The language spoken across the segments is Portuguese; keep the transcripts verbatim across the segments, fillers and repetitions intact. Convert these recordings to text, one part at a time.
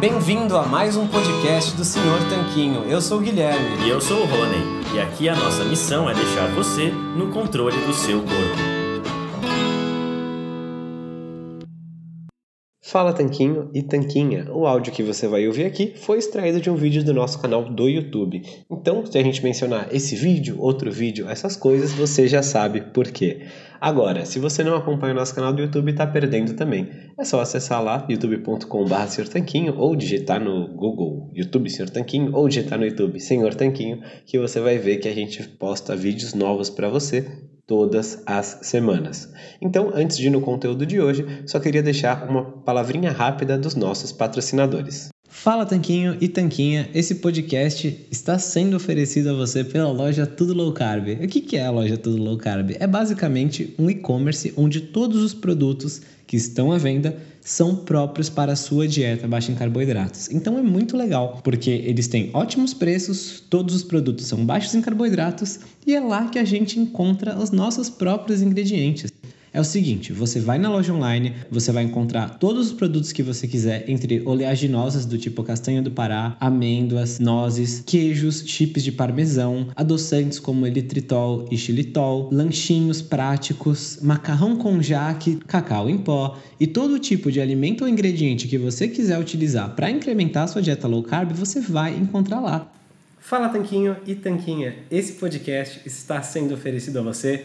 Bem-vindo a mais um podcast do senhor Tanquinho. Eu sou o Guilherme. E eu sou o Rony. E aqui a nossa missão é deixar você no controle do seu corpo. Fala Tanquinho e Tanquinha. O áudio que você vai ouvir aqui foi extraído de um vídeo do nosso canal do YouTube. Então, se a gente mencionar esse vídeo, outro vídeo, essas coisas, você já sabe por quê. Agora, se você não acompanha o nosso canal do YouTube, está perdendo também. É só acessar lá, youtube ponto com ponto b r senhor Tanquinho, ou digitar no Google YouTube senhor Tanquinho, ou digitar no YouTube senhor Tanquinho, que você vai ver que a gente posta vídeos novos para você todas as semanas. Então, antes de ir no conteúdo de hoje, só queria deixar uma palavrinha rápida dos nossos patrocinadores. Fala Tanquinho e Tanquinha, esse podcast está sendo oferecido a você pela loja Tudo Low Carb. O que é a loja Tudo Low Carb? É basicamente um e-commerce onde todos os produtos que estão à venda são próprios para a sua dieta baixa em carboidratos. Então é muito legal, porque eles têm ótimos preços, todos os produtos são baixos em carboidratos e é lá que a gente encontra os nossos próprios ingredientes. É o seguinte, você vai na loja online, você vai encontrar todos os produtos que você quiser, entre oleaginosas do tipo castanha do Pará, amêndoas, nozes, queijos, chips de parmesão, adoçantes como elitritol e xilitol, lanchinhos práticos, macarrão com jaque, cacau em pó e todo tipo de alimento ou ingrediente que você quiser utilizar para incrementar a sua dieta low carb, você vai encontrar lá. Fala Tanquinho e Tanquinha, esse podcast está sendo oferecido a você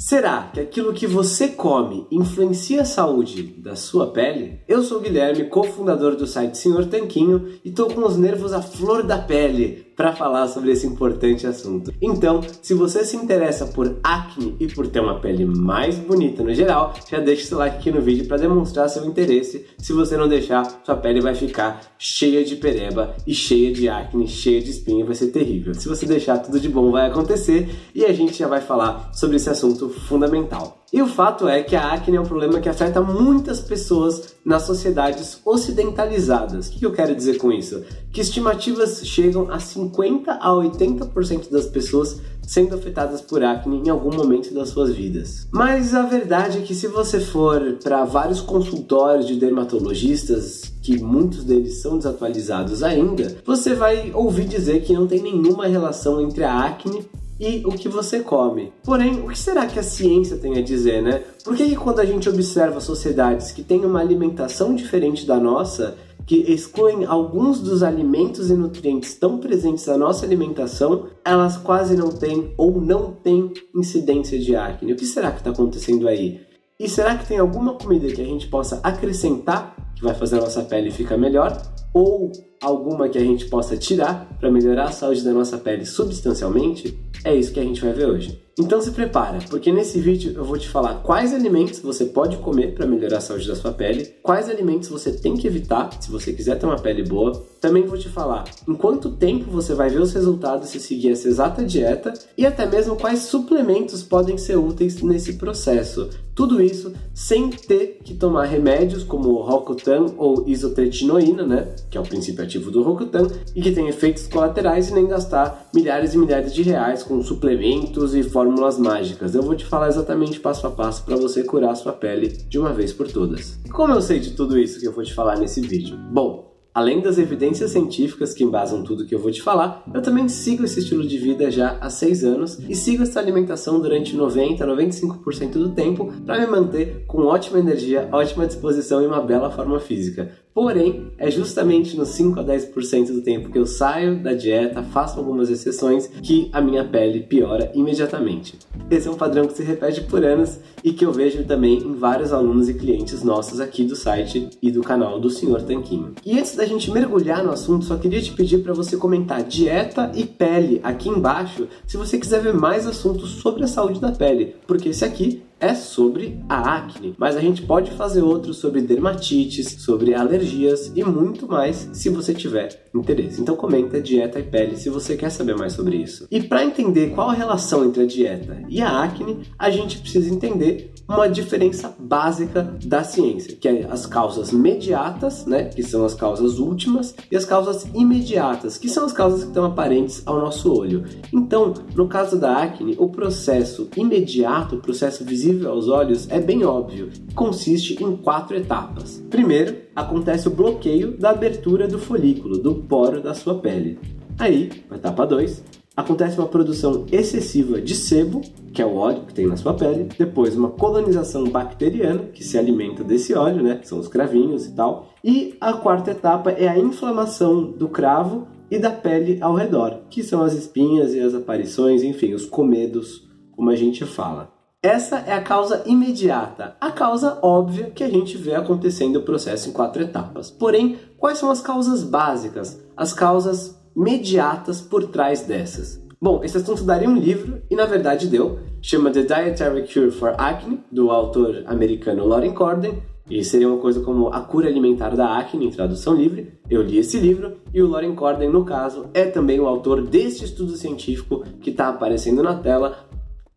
Será que aquilo que você come influencia a saúde da sua pele? Eu sou o Guilherme, cofundador do site senhor Tanquinho, e estou com os nervos à flor da pele para falar sobre esse importante assunto. Então, se você se interessa por acne e por ter uma pele mais bonita no geral, já deixa seu like aqui no vídeo para demonstrar seu interesse. Se você não deixar, sua pele vai ficar cheia de pereba e cheia de acne, cheia de espinha, vai ser terrível. Se você deixar, tudo de bom vai acontecer e a gente já vai falar sobre esse assunto fundamental. E o fato é que a acne é um problema que afeta muitas pessoas nas sociedades ocidentalizadas. O que eu quero dizer com isso? Que estimativas chegam a cinquenta a oitenta por cento das pessoas sendo afetadas por acne em algum momento das suas vidas. Mas a verdade é que se você for para vários consultórios de dermatologistas, que muitos deles são desatualizados ainda, você vai ouvir dizer que não tem nenhuma relação entre a acne e o que você come. Porém, o que será que a ciência tem a dizer, né? Por que, que quando a gente observa sociedades que têm uma alimentação diferente da nossa, que excluem alguns dos alimentos e nutrientes tão presentes na nossa alimentação, elas quase não têm ou não têm incidência de acne? O que será que está acontecendo aí? E será que tem alguma comida que a gente possa acrescentar que vai fazer a nossa pele ficar melhor? Ou alguma que a gente possa tirar para melhorar a saúde da nossa pele substancialmente? É isso que a gente vai ver hoje. Então se prepara, porque nesse vídeo eu vou te falar quais alimentos você pode comer para melhorar a saúde da sua pele, quais alimentos você tem que evitar se você quiser ter uma pele boa. Também vou te falar em quanto tempo você vai ver os resultados se seguir essa exata dieta e até mesmo quais suplementos podem ser úteis nesse processo. Tudo isso sem ter que tomar remédios como o Roacutan ou isotretinoína, né, que é o princípio ativo do Roacutan e que tem efeitos colaterais, e nem gastar milhares e milhares de reais com suplementos e fórmulas mágicas. Eu vou te falar exatamente passo a passo para você curar a sua pele de uma vez por todas. Como eu sei de tudo isso que eu vou te falar nesse vídeo? Bom, além das evidências científicas que embasam tudo que eu vou te falar, eu também sigo esse estilo de vida já há seis anos e sigo essa alimentação durante noventa a noventa e cinco por cento do tempo para me manter com ótima energia, ótima disposição e uma bela forma física. Porém, é justamente nos cinco a dez por cento do tempo que eu saio da dieta, faço algumas exceções, que a minha pele piora imediatamente. Esse é um padrão que se repete por anos e que eu vejo também em vários alunos e clientes nossos aqui do site e do canal do senhor Tanquinho. E antes da gente mergulhar no assunto, só queria te pedir para você comentar dieta e pele aqui embaixo se você quiser ver mais assuntos sobre a saúde da pele, porque esse aqui é sobre a acne, mas a gente pode fazer outros sobre dermatites, sobre alergias e muito mais se você tiver interesse. Então comenta dieta e pele se você quer saber mais sobre isso. E para entender qual a relação entre a dieta e a acne, a gente precisa entender uma diferença básica da ciência, que é as causas mediatas, né, que são as causas últimas, e as causas imediatas, que são as causas que estão aparentes ao nosso olho. Então, no caso da acne, o processo imediato, o processo visível aos olhos, é bem óbvio, consiste em quatro etapas. Primeiro, acontece o bloqueio da abertura do folículo, do poro da sua pele. Aí, na etapa dois, acontece uma produção excessiva de sebo, que é o óleo que tem na sua pele, depois uma colonização bacteriana, que se alimenta desse óleo, né, que são os cravinhos e tal, e a quarta etapa é a inflamação do cravo e da pele ao redor, que são as espinhas e as aparições, enfim, os comedos, como a gente fala. Essa é a causa imediata, a causa óbvia que a gente vê acontecendo o processo em quatro etapas. Porém, quais são as causas básicas, as causas mediatas por trás dessas? Bom, esse assunto daria um livro, e na verdade deu, chama The Dietary Cure for Acne, do autor americano Loren Cordain, e seria uma coisa como A Cura Alimentar da Acne, em tradução livre. Eu li esse livro, e o Loren Cordain, no caso, é também o autor deste estudo científico que está aparecendo na tela.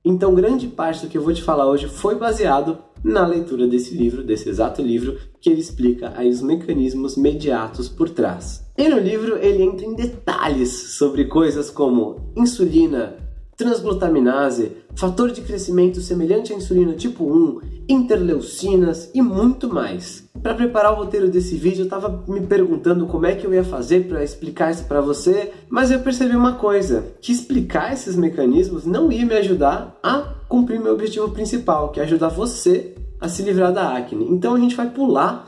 Então, grande parte do que eu vou te falar hoje foi baseado na leitura desse livro, desse exato livro, que ele explica aí os mecanismos mediatos por trás. E no livro ele entra em detalhes sobre coisas como insulina, transglutaminase, fator de crescimento semelhante à insulina tipo um, interleucinas e muito mais. Para preparar o roteiro desse vídeo, eu estava me perguntando como é que eu ia fazer para explicar isso para você, mas eu percebi uma coisa, que explicar esses mecanismos não ia me ajudar a cumprir meu objetivo principal, que é ajudar você a se livrar da acne. Então a gente vai pular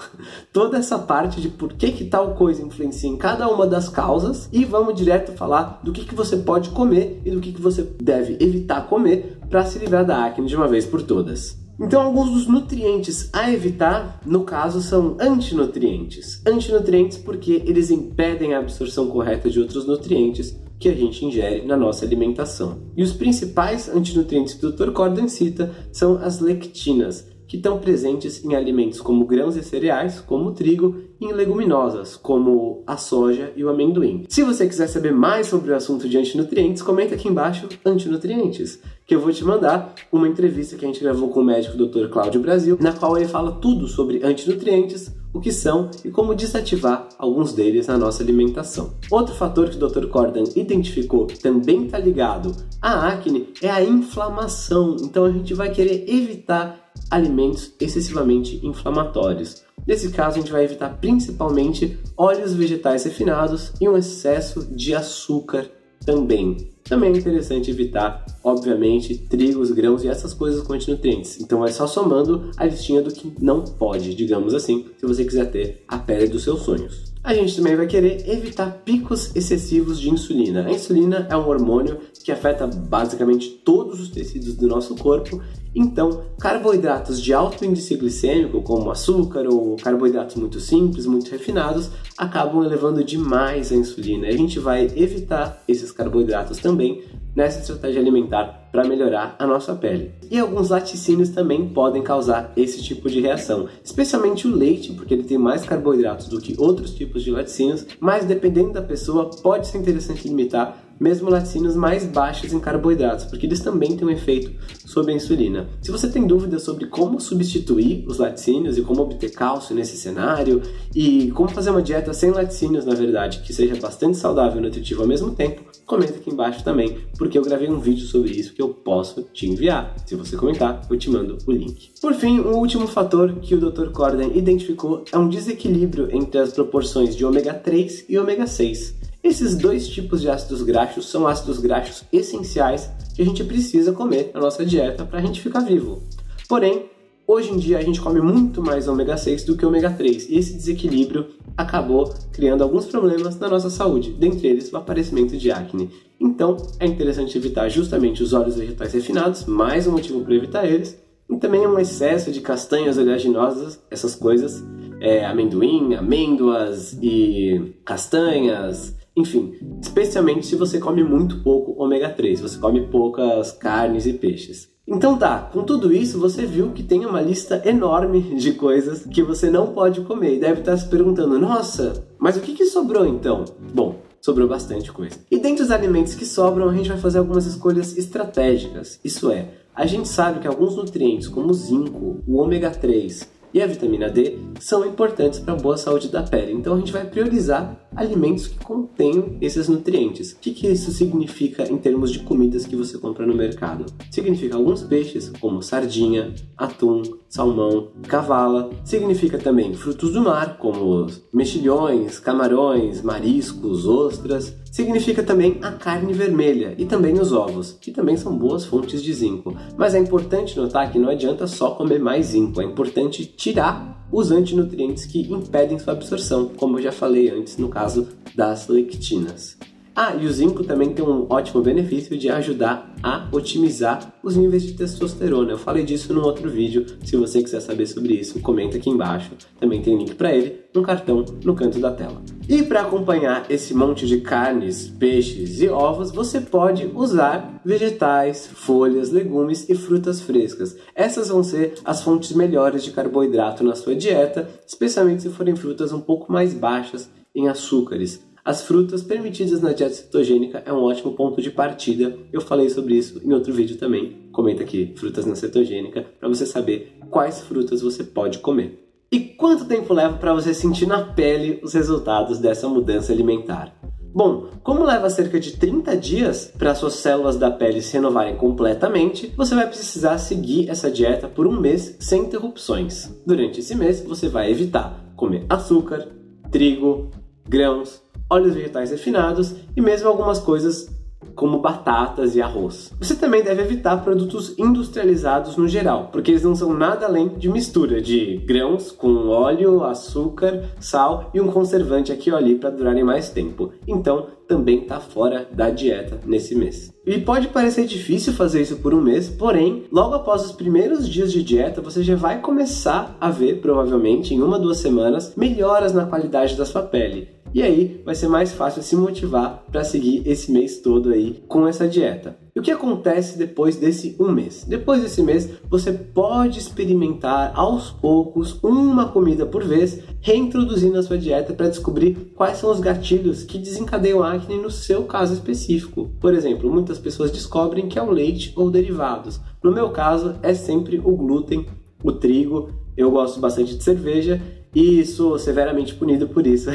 toda essa parte de por que que tal coisa influencia em cada uma das causas e vamos direto falar do que que você pode comer e do que que você deve evitar comer para se livrar da acne de uma vez por todas. Então alguns dos nutrientes a evitar, no caso, são antinutrientes. Antinutrientes porque eles impedem a absorção correta de outros nutrientes que a gente ingere na nossa alimentação. E os principais antinutrientes que o doutor Cordain cita são as lectinas, que estão presentes em alimentos como grãos e cereais, como o trigo, e em leguminosas, como a soja e o amendoim. Se você quiser saber mais sobre o assunto de antinutrientes, comenta aqui embaixo antinutrientes, que eu vou te mandar uma entrevista que a gente gravou com o médico doutor Claudio Brasil, na qual ele fala tudo sobre antinutrientes, o que são e como desativar alguns deles na nossa alimentação. Outro fator que o doutor Cordain identificou que também está ligado à acne é a inflamação, então a gente vai querer evitar alimentos excessivamente inflamatórios. Nesse caso, a gente vai evitar principalmente óleos vegetais refinados e um excesso de açúcar também. Também é interessante evitar, obviamente, trigos, grãos e essas coisas com antinutrientes. Então vai só somando a listinha do que não pode, digamos assim, se você quiser ter a pele dos seus sonhos. A gente também vai querer evitar picos excessivos de insulina. A insulina é um hormônio que afeta basicamente todos os tecidos do nosso corpo Então, carboidratos de alto índice glicêmico, como açúcar ou carboidratos muito simples, muito refinados, acabam elevando demais a insulina. E a gente vai evitar esses carboidratos também nessa estratégia alimentar para melhorar a nossa pele. E alguns laticínios também podem causar esse tipo de reação, especialmente o leite, porque ele tem mais carboidratos do que outros tipos de laticínios, mas dependendo da pessoa pode ser interessante limitar mesmo laticínios mais baixos em carboidratos, porque eles também têm um efeito sobre a insulina. Se você tem dúvidas sobre como substituir os laticínios e como obter cálcio nesse cenário e como fazer uma dieta sem laticínios, na verdade, que seja bastante saudável e nutritiva ao mesmo tempo, comenta aqui embaixo também, porque eu gravei um vídeo sobre isso que eu posso te enviar. Se você comentar, eu te mando o link. Por fim, um último fator que o doutor Cordain identificou é um desequilíbrio entre as proporções de ômega três e ômega seis. Esses dois tipos de ácidos graxos são ácidos graxos essenciais que a gente precisa comer na nossa dieta para a gente ficar vivo. Porém, hoje em dia a gente come muito mais ômega seis do que ômega três, e esse desequilíbrio acabou criando alguns problemas na nossa saúde, dentre eles o aparecimento de acne. Então, é interessante evitar justamente os óleos vegetais refinados, mais um motivo para evitar eles, e também um excesso de castanhas oleaginosas, essas coisas, é, amendoim, amêndoas e castanhas. Enfim, especialmente se você come muito pouco ômega três, você come poucas carnes e peixes. Então tá, com tudo isso você viu que tem uma lista enorme de coisas que você não pode comer e deve estar se perguntando, nossa, mas o que que sobrou então? Bom, sobrou bastante coisa. E dentre os alimentos que sobram, a gente vai fazer algumas escolhas estratégicas. Isso é, a gente sabe que alguns nutrientes como o zinco, o ômega três, e a vitamina D são importantes para a boa saúde da pele. Então a gente vai priorizar alimentos que contenham esses nutrientes. O que que isso significa em termos de comidas que você compra no mercado? Significa alguns peixes, como sardinha, atum, salmão, cavala. Significa também frutos do mar, como mexilhões, camarões, mariscos, ostras. Significa também a carne vermelha e também os ovos, que também são boas fontes de zinco. Mas é importante notar que não adianta só comer mais zinco, é importante tirar os antinutrientes que impedem sua absorção, como eu já falei antes no caso das lectinas. Ah, e o zinco também tem um ótimo benefício de ajudar a otimizar os níveis de testosterona. Eu falei disso num outro vídeo, se você quiser saber sobre isso, comenta aqui embaixo. Também tem link para ele no cartão no canto da tela. E para acompanhar esse monte de carnes, peixes e ovos, você pode usar vegetais, folhas, legumes e frutas frescas. Essas vão ser as fontes melhores de carboidrato na sua dieta, especialmente se forem frutas um pouco mais baixas em açúcares. As frutas permitidas na dieta cetogênica é um ótimo ponto de partida. Eu falei sobre isso em outro vídeo também. Comenta aqui, frutas na cetogênica, para você saber quais frutas você pode comer. E quanto tempo leva para você sentir na pele os resultados dessa mudança alimentar? Bom, como leva cerca de trinta dias para suas células da pele se renovarem completamente, você vai precisar seguir essa dieta por um mês sem interrupções. Durante esse mês, você vai evitar comer açúcar, trigo, grãos, óleos vegetais refinados e mesmo algumas coisas como batatas e arroz. Você também deve evitar produtos industrializados no geral, porque eles não são nada além de mistura de grãos com óleo, açúcar, sal e um conservante aqui ou ali para durarem mais tempo. Então, também está fora da dieta nesse mês. E pode parecer difícil fazer isso por um mês, porém, logo após os primeiros dias de dieta, você já vai começar a ver, provavelmente, em uma ou duas semanas, melhoras na qualidade da sua pele. E aí vai ser mais fácil se motivar para seguir esse mês todo aí com essa dieta. E o que acontece depois desse um mês? Depois desse mês, você pode experimentar aos poucos uma comida por vez, reintroduzindo a sua dieta para descobrir quais são os gatilhos que desencadeiam a acne no seu caso específico. Por exemplo, muitas pessoas descobrem que é o leite ou derivados. No meu caso, é sempre o glúten, o trigo. Eu gosto bastante de cerveja. E sou severamente punido por isso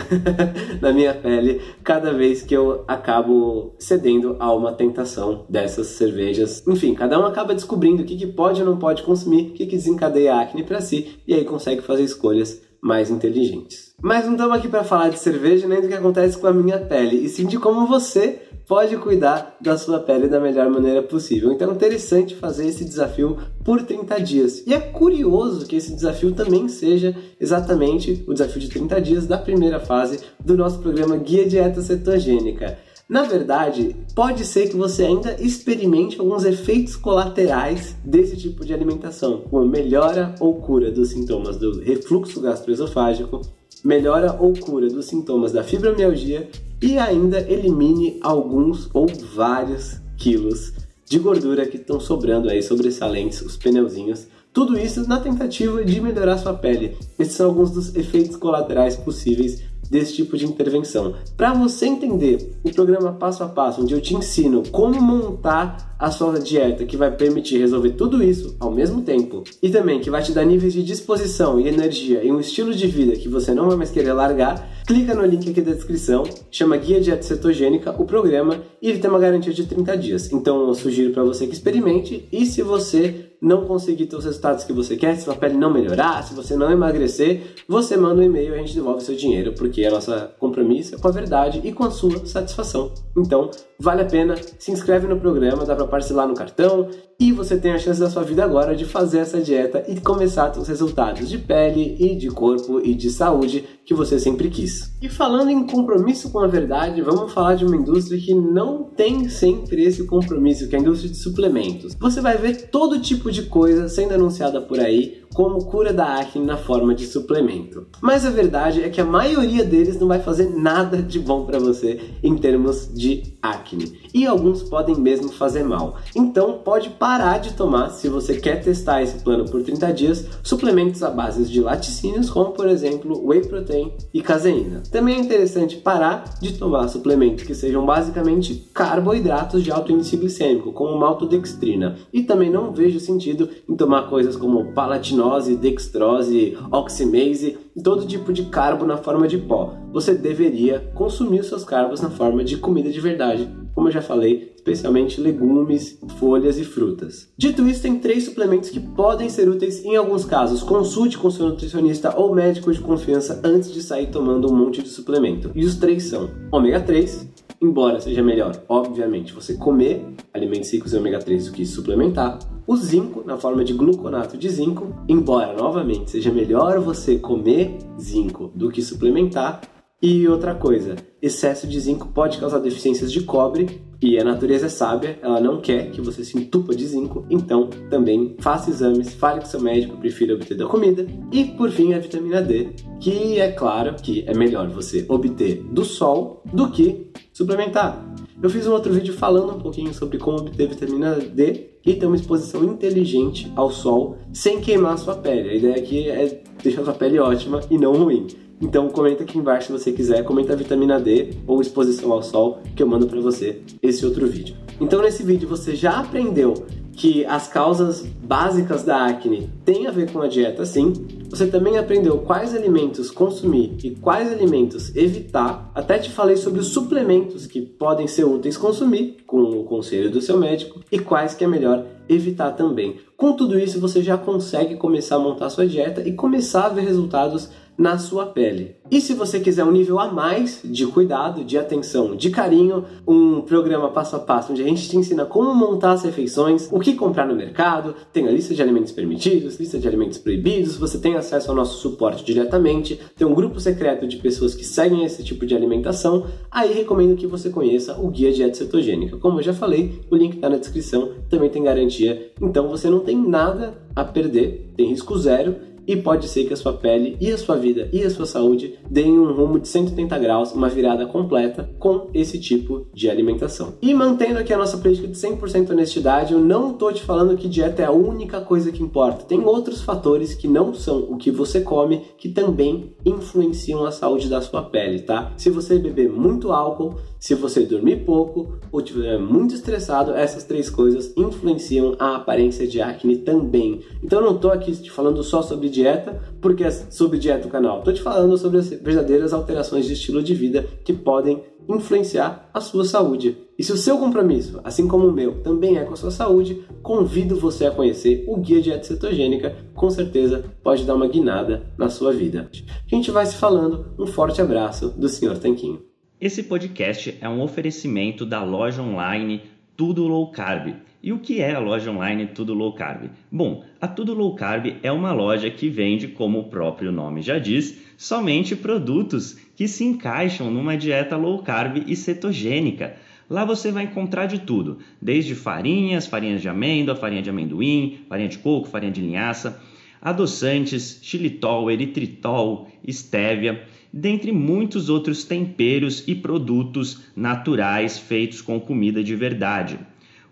na minha pele cada vez que eu acabo cedendo a uma tentação dessas cervejas. Enfim, cada um acaba descobrindo o que, que pode ou não pode consumir, o que, que desencadeia a acne para si e aí consegue fazer escolhas mais inteligentes. Mas não estamos aqui para falar de cerveja nem do que acontece com a minha pele, e sim de como você pode cuidar da sua pele da melhor maneira possível. Então é interessante fazer esse desafio por trinta dias. E é curioso que esse desafio também seja exatamente o desafio de trinta dias da primeira fase do nosso programa Guia Dieta Cetogênica. Na verdade, pode ser que você ainda experimente alguns efeitos colaterais desse tipo de alimentação, como melhora ou cura dos sintomas do refluxo gastroesofágico, melhora ou cura dos sintomas da fibromialgia e ainda elimine alguns ou vários quilos de gordura que estão sobrando aí, sobressalentes, os pneuzinhos. Tudo isso na tentativa de melhorar sua pele. Esses são alguns dos efeitos colaterais possíveis desse tipo de intervenção. Para você entender o programa passo a passo, onde eu te ensino como montar a sua dieta que vai permitir resolver tudo isso ao mesmo tempo e também que vai te dar níveis de disposição e energia e um estilo de vida que você não vai mais querer largar, clica no link aqui da descrição, chama Guia Dieta Cetogênica, o programa, e ele tem uma garantia de trinta dias. Então eu sugiro para você que experimente, e se você não conseguir ter os resultados que você quer, se sua pele não melhorar, se você não emagrecer, você manda um e-mail e a gente devolve seu dinheiro, porque é nosso compromisso é com a verdade e com a sua satisfação. Então, vale a pena, se inscreve no programa, dá para parcelar no cartão, e você tem a chance da sua vida agora de fazer essa dieta e começar a ter os resultados de pele e de corpo e de saúde que você sempre quis. E falando em compromisso com a verdade, vamos falar de uma indústria que não tem sempre esse compromisso, que é a indústria de suplementos. Você vai ver todo tipo de coisa sendo anunciada por aí como cura da acne na forma de suplemento. Mas a verdade é que a maioria deles não vai fazer nada de bom para você em termos de acne. E alguns podem mesmo fazer mal. Então pode parar de tomar, se você quer testar esse plano por trinta dias, suplementos à base de laticínios, como por exemplo whey protein e caseína. Também é interessante parar de tomar suplementos que sejam basicamente carboidratos de alto índice glicêmico, como maltodextrina. E também não vejo sentido em tomar coisas como palatinose, dextrose, oximase, todo tipo de carbo na forma de pó. Você deveria consumir seus carbos na forma de comida de verdade, como eu já falei, especialmente legumes, folhas e frutas. Dito isso, tem três suplementos que podem ser úteis em alguns casos. Consulte com seu nutricionista ou médico de confiança antes de sair tomando um monte de suplemento. E os três são ômega três, embora seja melhor, obviamente, você comer alimentos ricos em ômega três do que suplementar. O zinco, na forma de gluconato de zinco, embora, novamente, seja melhor você comer zinco do que suplementar. E outra coisa, excesso de zinco pode causar deficiências de cobre, e a natureza é sábia, ela não quer que você se entupa de zinco, então também faça exames, fale com seu médico, prefira obter da comida. E por fim a vitamina D, que é claro que é melhor você obter do sol do que suplementar. Eu fiz um outro vídeo falando um pouquinho sobre como obter vitamina D e ter uma exposição inteligente ao sol sem queimar a sua pele. A ideia aqui é deixar a sua pele ótima e não ruim. Então comenta aqui embaixo se você quiser, comenta vitamina D ou exposição ao sol, que eu mando para você esse outro vídeo. Então nesse vídeo você já aprendeu que as causas básicas da acne têm a ver com a dieta sim. Você também aprendeu quais alimentos consumir e quais alimentos evitar. Até te falei sobre os suplementos que podem ser úteis consumir, com o conselho do seu médico, e quais que é melhor evitar também. Com tudo isso, você já consegue começar a montar sua dieta e começar a ver resultados na sua pele. E se você quiser um nível a mais de cuidado, de atenção, de carinho, um programa passo a passo onde a gente te ensina como montar as refeições, o que comprar no mercado, tem a lista de alimentos permitidos, lista de alimentos proibidos, você tem acesso ao nosso suporte diretamente, tem um grupo secreto de pessoas que seguem esse tipo de alimentação, aí recomendo que você conheça o Guia Dieta Cetogênica. Como eu já falei, o link está na descrição, também tem garantia, então você não tem nada a perder, tem risco zero, e pode ser que a sua pele e a sua vida e a sua saúde deem um rumo de cento e oitenta graus, uma virada completa com esse tipo de alimentação. E mantendo aqui a nossa política de cem por cento honestidade, eu não tô te falando que dieta é a única coisa que importa. Tem outros fatores que não são o que você come que também influenciam a saúde da sua pele, tá? Se você beber muito álcool, se você dormir pouco ou estiver muito estressado, essas três coisas influenciam a aparência de acne também. Então eu não tô aqui te falando só sobre dieta, porque é sobre dieta o canal. Tô te falando sobre as verdadeiras alterações de estilo de vida que podem influenciar a sua saúde. E se o seu compromisso, assim como o meu, também é com a sua saúde, convido você a conhecer o Guia Dieta Cetogênica, com certeza pode dar uma guinada na sua vida. A gente vai se falando, um forte abraço do senhor Tanquinho. Esse podcast é um oferecimento da loja online Tudo Low Carb. E o que é a loja online Tudo Low Carb? Bom, a Tudo Low Carb é uma loja que vende, como o próprio nome já diz, somente produtos que se encaixam numa dieta low carb e cetogênica. Lá você vai encontrar de tudo, desde farinhas, farinhas de amêndoa, farinha de amendoim, farinha de coco, farinha de linhaça, adoçantes, xilitol, eritritol, estévia, dentre muitos outros temperos e produtos naturais feitos com comida de verdade.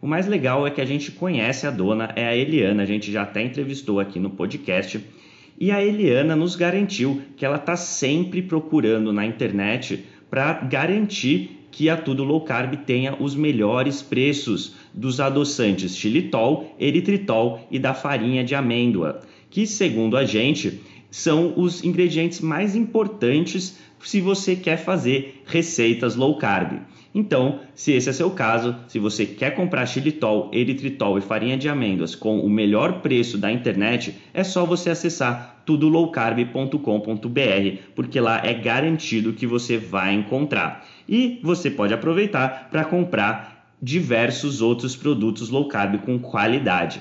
O mais legal é que a gente conhece a dona, é a Eliana, a gente já até entrevistou aqui no podcast, e a Eliana nos garantiu que ela está sempre procurando na internet para garantir que a Tudo Low Carb tenha os melhores preços dos adoçantes xilitol, eritritol e da farinha de amêndoa, que, segundo a gente, são os ingredientes mais importantes se você quer fazer receitas low carb. Então, se esse é seu caso, se você quer comprar xilitol, eritritol e farinha de amêndoas com o melhor preço da internet, é só você acessar tudo low carb ponto com ponto br, porque lá é garantido que você vai encontrar. E você pode aproveitar para comprar diversos outros produtos low carb com qualidade.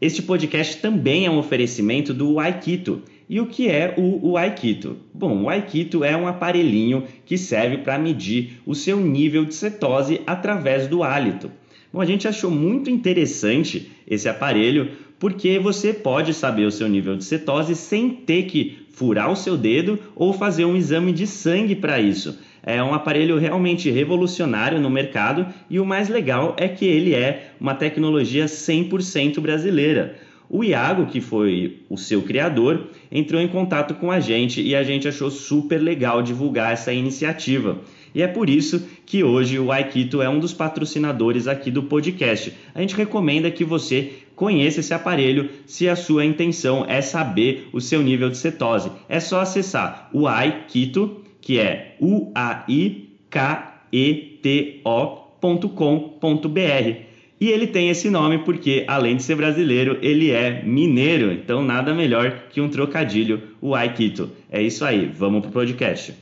Este podcast também é um oferecimento do Uaiketo. E o que é o Uaiketo? Bom, o Uaiketo é um aparelhinho que serve para medir o seu nível de cetose através do hálito. Bom, a gente achou muito interessante esse aparelho porque você pode saber o seu nível de cetose sem ter que furar o seu dedo ou fazer um exame de sangue para isso. É um aparelho realmente revolucionário no mercado e o mais legal é que ele é uma tecnologia cem por cento brasileira. O Iago, que foi o seu criador, entrou em contato com a gente e a gente achou super legal divulgar essa iniciativa. E é por isso que hoje o Uaiketo é um dos patrocinadores aqui do podcast. A gente recomenda que você conheça esse aparelho se a sua intenção é saber o seu nível de cetose. É só acessar o Uaiketo, que é u a i k e t o ponto com ponto br. E ele tem esse nome porque, além de ser brasileiro, ele é mineiro. Então, nada melhor que um trocadilho, o Uaiketo. É isso aí, vamos pro podcast.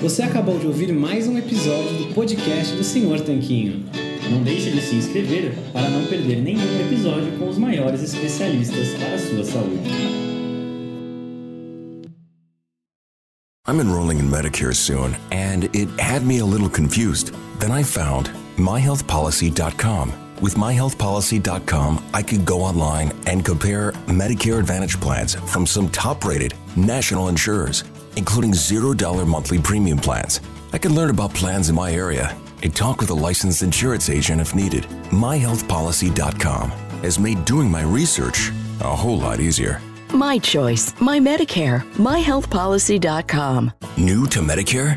Você acabou de ouvir mais um episódio do podcast do senhor Tanquinho. Não deixe de se inscrever para não perder nenhum episódio com os maiores especialistas para a sua saúde. I'm enrolling in Medicare soon, and it had me a little confused. Then I found my health policy dot com. With my health policy dot com, I could go online and compare Medicare Advantage plans from some top-rated national insurers, including zero dollar monthly premium plans. I could learn about plans in my area and talk with a licensed insurance agent if needed. my health policy dot com has made doing my research a whole lot easier. My choice, my Medicare, my health policy dot com. New to Medicare?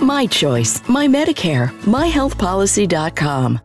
My choice, my Medicare, my health policy dot com.